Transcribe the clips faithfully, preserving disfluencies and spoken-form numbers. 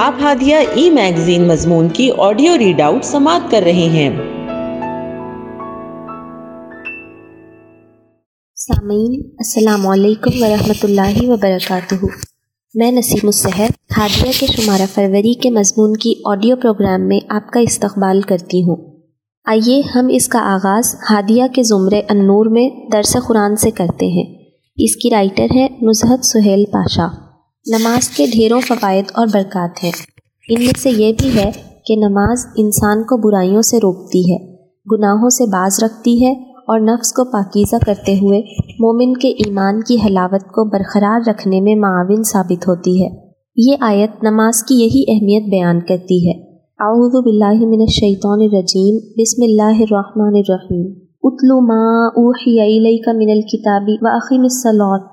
آپ ہادیہ ای میگزین مضمون کی آڈیو ریڈ آؤٹ سماعت کر رہے ہیں۔ سامعین السلام علیکم ورحمۃ اللہ وبرکاتہ، میں نسیم السحر ہادیہ کے شمارہ فروری کے مضمون کی آڈیو پروگرام میں آپ کا استقبال کرتی ہوں۔ آئیے ہم اس کا آغاز ہادیہ کے زمرے النور میں درس قرآن سے کرتے ہیں۔ اس کی رائٹر ہے نزہت سہیل پاشا۔ نماز کے ڈھیروں فوائد اور برکات ہیں، ان میں سے یہ بھی ہے کہ نماز انسان کو برائیوں سے روکتی ہے، گناہوں سے باز رکھتی ہے اور نفس کو پاکیزہ کرتے ہوئے مومن کے ایمان کی حلاوت کو برقرار رکھنے میں معاون ثابت ہوتی ہے۔ یہ آیت نماز کی یہی اہمیت بیان کرتی ہے۔ اعوذ باللہ من الشیطان الرجیم، بسم اللہ الرحمن الرحیم، اتلو ما اوحی الیک من الکتاب واقم الصلاۃ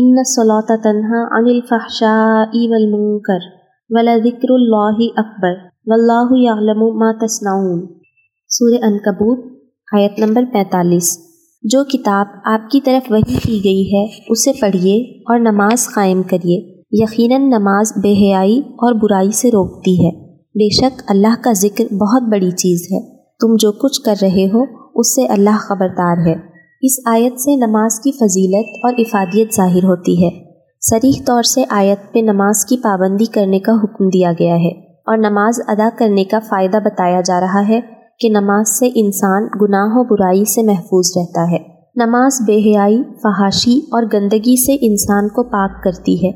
ان الصلاۃ تنہی عن الفحشاء والمنکر ولذکر اللہ اکبر واللہ یعلم ما تصنعون۔ سورہ عنکبوت آیت نمبر پینتالیس۔ جو کتاب آپ کی طرف وحی کی گئی ہے اسے پڑھیے اور نماز قائم کریے، یقیناً نماز بے حیائی اور برائی سے روکتی ہے، بے شک اللہ کا ذکر بہت بڑی چیز ہے، تم جو کچھ کر رہے ہو اس سے اللہ خبردار ہے۔ اس آیت سے نماز کی فضیلت اور افادیت ظاہر ہوتی ہے۔ صریح طور سے آیت میں نماز کی پابندی کرنے کا حکم دیا گیا ہے اور نماز ادا کرنے کا فائدہ بتایا جا رہا ہے کہ نماز سے انسان گناہ و برائی سے محفوظ رہتا ہے۔ نماز بے حیائی، فحاشی اور گندگی سے انسان کو پاک کرتی ہے۔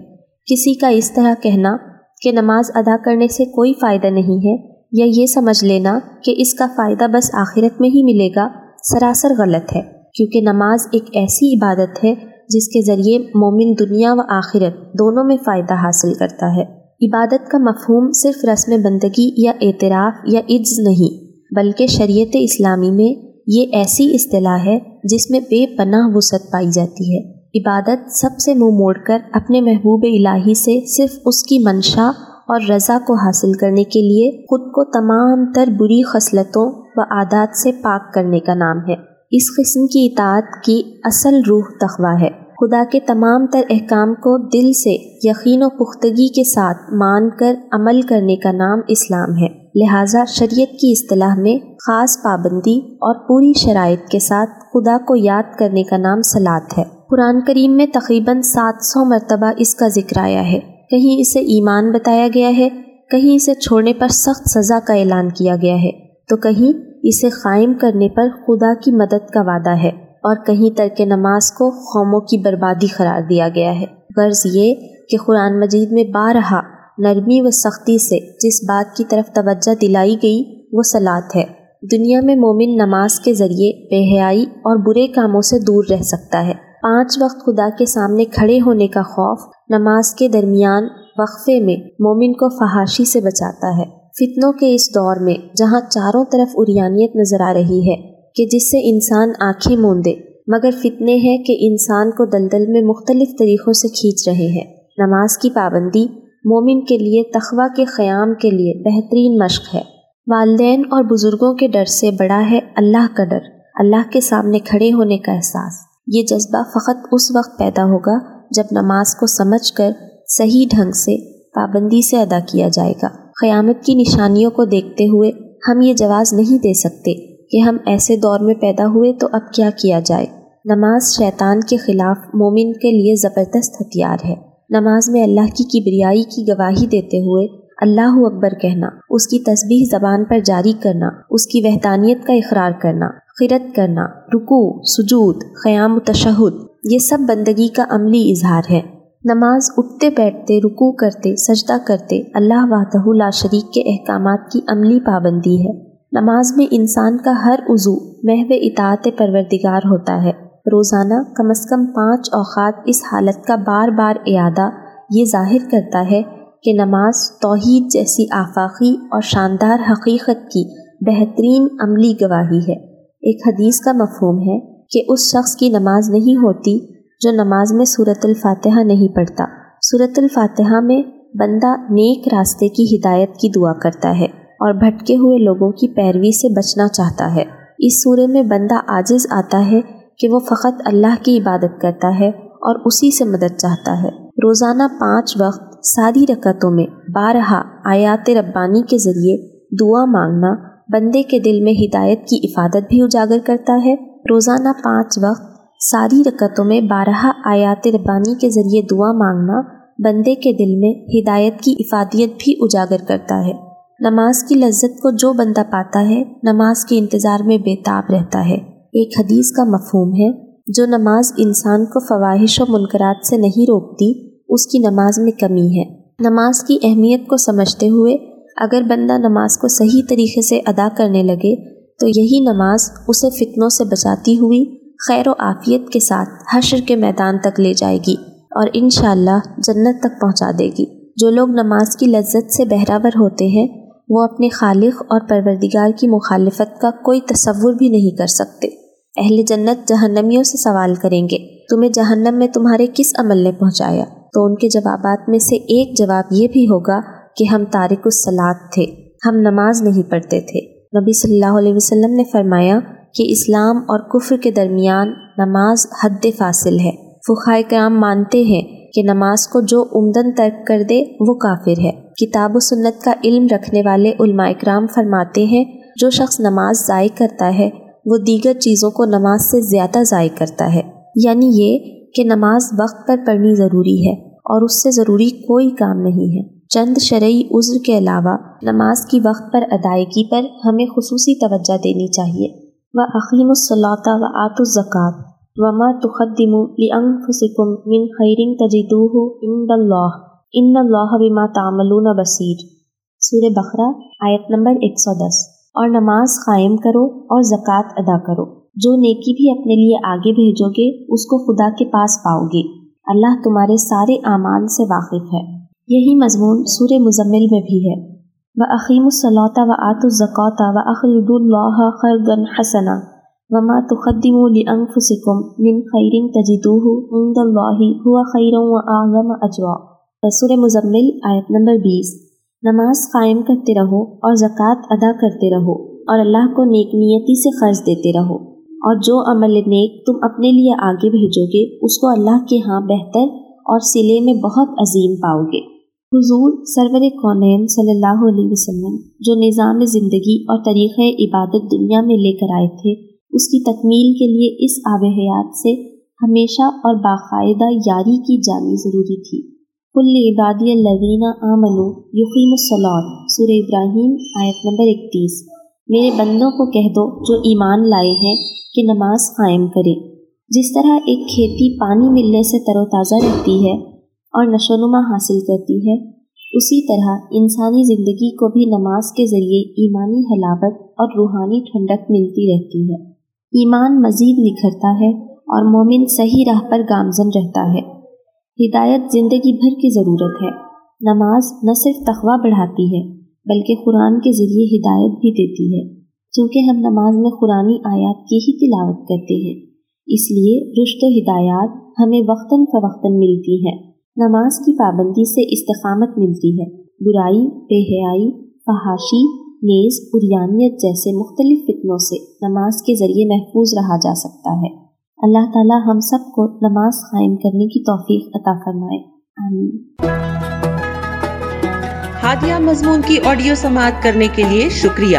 کسی کا اس طرح کہنا کہ نماز ادا کرنے سے کوئی فائدہ نہیں ہے یا یہ سمجھ لینا کہ اس کا فائدہ بس آخرت میں ہی ملے گا، سراسر غلط ہے، کیونکہ نماز ایک ایسی عبادت ہے جس کے ذریعے مومن دنیا و آخرت دونوں میں فائدہ حاصل کرتا ہے۔ عبادت کا مفہوم صرف رسم بندگی یا اعتراف یا عجز نہیں، بلکہ شریعت اسلامی میں یہ ایسی اصطلاح ہے جس میں بے پناہ وسعت پائی جاتی ہے۔ عبادت سب سے منہ موڑ کر اپنے محبوب الہی سے صرف اس کی منشا اور رضا کو حاصل کرنے کے لیے خود کو تمام تر بری خصلتوں و عادات سے پاک کرنے کا نام ہے۔ اس قسم کی اطاعت کی اصل روح تقویٰ ہے۔ خدا کے تمام تر احکام کو دل سے یقین و پختگی کے ساتھ مان کر عمل کرنے کا نام اسلام ہے، لہٰذا شریعت کی اصطلاح میں خاص پابندی اور پوری شرائط کے ساتھ خدا کو یاد کرنے کا نام صلات ہے۔ قرآن کریم میں تقریباً سات سو مرتبہ اس کا ذکر آیا ہے، کہیں اسے ایمان بتایا گیا ہے، کہیں اسے چھوڑنے پر سخت سزا کا اعلان کیا گیا ہے تو کہیں اسے قائم کرنے پر خدا کی مدد کا وعدہ ہے، اور کہیں ترک نماز کو قوموں کی بربادی قرار دیا گیا ہے۔ غرض یہ کہ قرآن مجید میں بارہا نرمی و سختی سے جس بات کی طرف توجہ دلائی گئی وہ صلات ہے۔ دنیا میں مومن نماز کے ذریعے بے حیائی اور برے کاموں سے دور رہ سکتا ہے۔ پانچ وقت خدا کے سامنے کھڑے ہونے کا خوف نماز کے درمیان وقفے میں مومن کو فحاشی سے بچاتا ہے۔ فتنوں کے اس دور میں جہاں چاروں طرف عریانیت نظر آ رہی ہے کہ جس سے انسان آنکھیں موندے، مگر فتنے ہیں کہ انسان کو دلدل میں مختلف طریقوں سے کھینچ رہے ہیں۔ نماز کی پابندی مومن کے لیے تقویٰ کے قیام کے لیے بہترین مشق ہے۔ والدین اور بزرگوں کے ڈر سے بڑا ہے اللہ کا ڈر، اللہ کے سامنے کھڑے ہونے کا احساس۔ یہ جذبہ فقط اس وقت پیدا ہوگا جب نماز کو سمجھ کر صحیح ڈھنگ سے پابندی سے ادا کیا جائے گا۔ قیامت کی نشانیوں کو دیکھتے ہوئے ہم یہ جواز نہیں دے سکتے کہ ہم ایسے دور میں پیدا ہوئے تو اب کیا کیا جائے۔ نماز شیطان کے خلاف مومن کے لیے زبردست ہتھیار ہے۔ نماز میں اللہ کی کبریائی کی گواہی دیتے ہوئے اللہ اکبر کہنا، اس کی تسبیح زبان پر جاری کرنا، اس کی وحدانیت کا اقرار کرنا، قرأت کرنا، رکوع، سجود، قیام و تشہد، یہ سب بندگی کا عملی اظہار ہے۔ نماز اٹھتے بیٹھتے، رکوع کرتے، سجدہ کرتے اللہ وحدہ لا شریک کے احکامات کی عملی پابندی ہے۔ نماز میں انسان کا ہر عضو محو اطاعت پروردگار ہوتا ہے۔ روزانہ کم از کم پانچ اوقات اس حالت کا بار بار اعادہ یہ ظاہر کرتا ہے کہ نماز توحید جیسی آفاقی اور شاندار حقیقت کی بہترین عملی گواہی ہے۔ ایک حدیث کا مفہوم ہے کہ اس شخص کی نماز نہیں ہوتی جو نماز میں سورۃ الفاتحہ نہیں پڑھتا۔ سورۃ الفاتحہ میں بندہ نیک راستے کی ہدایت کی دعا کرتا ہے اور بھٹکے ہوئے لوگوں کی پیروی سے بچنا چاہتا ہے۔ اس سورے میں بندہ عاجز آتا ہے کہ وہ فقط اللہ کی عبادت کرتا ہے اور اسی سے مدد چاہتا ہے۔ روزانہ پانچ وقت ساری رکعتوں میں بارہا آیات ربانی کے ذریعے دعا مانگنا بندے کے دل میں ہدایت کی افادت بھی اجاگر کرتا ہے۔ روزانہ پانچ وقت ساری رکعتوں میں بارہا آیات ربانی کے ذریعے دعا مانگنا بندے کے دل میں ہدایت کی افادیت بھی اجاگر کرتا ہے۔ نماز کی لذت کو جو بندہ پاتا ہے نماز کے انتظار میں بےتاب رہتا ہے۔ ایک حدیث کا مفہوم ہے، جو نماز انسان کو فواحش و منکرات سے نہیں روکتی اس کی نماز میں کمی ہے۔ نماز کی اہمیت کو سمجھتے ہوئے اگر بندہ نماز کو صحیح طریقے سے ادا کرنے لگے تو یہی نماز اسے فتنوں سے بچاتی ہوئی خیر و عافیت کے ساتھ حشر کے میدان تک لے جائے گی اور انشاءاللہ جنت تک پہنچا دے گی۔ جو لوگ نماز کی لذت سے بہراور ہوتے ہیں وہ اپنے خالق اور پروردگار کی مخالفت کا کوئی تصور بھی نہیں کر سکتے۔ اہل جنت جہنمیوں سے سوال کریں گے، تمہیں جہنم میں تمہارے کس عمل نے پہنچایا؟ تو ان کے جوابات میں سے ایک جواب یہ بھی ہوگا کہ ہم تارک الصلاۃ تھے، ہم نماز نہیں پڑھتے تھے۔ نبی صلی اللہ علیہ وسلم نے فرمایا کہ اسلام اور کفر کے درمیان نماز حد فاصل ہے۔ فقہاء کرام مانتے ہیں کہ نماز کو جو عمدن ترک کر دے وہ کافر ہے۔ کتاب و سنت کا علم رکھنے والے علماء کرام فرماتے ہیں، جو شخص نماز ضائع کرتا ہے وہ دیگر چیزوں کو نماز سے زیادہ ضائع کرتا ہے۔ یعنی یہ کہ نماز وقت پر پڑھنی ضروری ہے اور اس سے ضروری کوئی کام نہیں ہے۔ چند شرعی عذر کے علاوہ نماز کی وقت پر ادائیگی پر ہمیں خصوصی توجہ دینی چاہیے۔ وَأَقِیمُوا الصَّلَاةَ وَآتُوا الزَّکَاةَ وَمَا تُقَدِّمُوا لِأَنفُسِکُم مِّن خَیْرٍ تَجِدُوهُ عِندَ اللَّهِ إِنَّ اللَّهَ بِمَا تَعْمَلُونَ بَصِیرٌ۔ سورہ بقرا آیت نمبر ایک سو دس۔ اور نماز قائم کرو اور زکوٰۃ ادا کرو، جو نیکی بھی اپنے لیے آگے بھیجو گے اس کو خدا کے پاس پاؤ گے، اللہ تمہارے سارے اعمال سے واقف ہے۔ یہی مضمون سورہ مزمل میں بھی ہے۔ وَأَقِیمُوا الصَّلَاةَ وَآتُوا الزَّکَاةَ وَأَقْرِضُوا اللَّهَ قَرْضًا حَسَنًا وَمَا تُقَدِّمُوا لِأَنفُسِکُم مِّن خَیْرٍ تَجِدُوهُ عِندَ اللَّهِ هُوَ خَیْرًا وَأَعْظَمَ أَجْرًا۔ سورہ مزمل آیت نمبر بیس۔ نماز قائم کرتے رہو اور زکوٰۃ ادا کرتے رہو اور اللہ کو نیک نیتی سے قرض دیتے رہو، اور جو عمل نیک تم اپنے لیے آگے بھیجو گے اس کو اللہ کے ہاں بہتر اور صلے میں بہت عظیم پاؤ گے۔ حضور سرور کونین صلی اللہ علیہ وسلم جو نظام زندگی اور طریقۂ عبادت دنیا میں لے کر آئے تھے، اس کی تکمیل کے لیے اس آب حیات سے ہمیشہ اور باقاعدہ یاری کی جانی ضروری تھی۔ قل لعبادی الذین آمنوا یقیموا الصلاۃ، سورہ ابراہیم آیت نمبر اکتیس۔ میرے بندوں کو کہہ دو جو ایمان لائے ہیں کہ نماز قائم کرے۔ جس طرح ایک کھیتی پانی ملنے سے تر و تازہ رہتی ہے اور نشو نما حاصل کرتی ہے، اسی طرح انسانی زندگی کو بھی نماز کے ذریعے ایمانی حلاوت اور روحانی ٹھنڈک ملتی رہتی ہے۔ ایمان مزید نکھرتا ہے اور مومن صحیح راہ پر گامزن رہتا ہے۔ ہدایت زندگی بھر کی ضرورت ہے۔ نماز نہ صرف تقویٰ بڑھاتی ہے بلکہ قرآن کے ذریعے ہدایت بھی دیتی ہے۔ چونکہ ہم نماز میں قرآنی آیات کی ہی تلاوت کرتے ہیں، اس لیے رشد و ہدایات ہمیں وقتاً فوقتاً ملتی ہیں۔ نماز کی پابندی سے استقامت ملتی ہے، برائی، بے حیائی، فحاشی، نیز عریانیت جیسے مختلف فتنوں سے نماز کے ذریعے محفوظ رہا جا سکتا ہے۔ اللہ تعالی ہم سب کو نماز قائم کرنے کی توفیق عطا فرمائے، آمین۔ ہادیہ مضمون کی آڈیو سماعت کرنے کے لیے شکریہ۔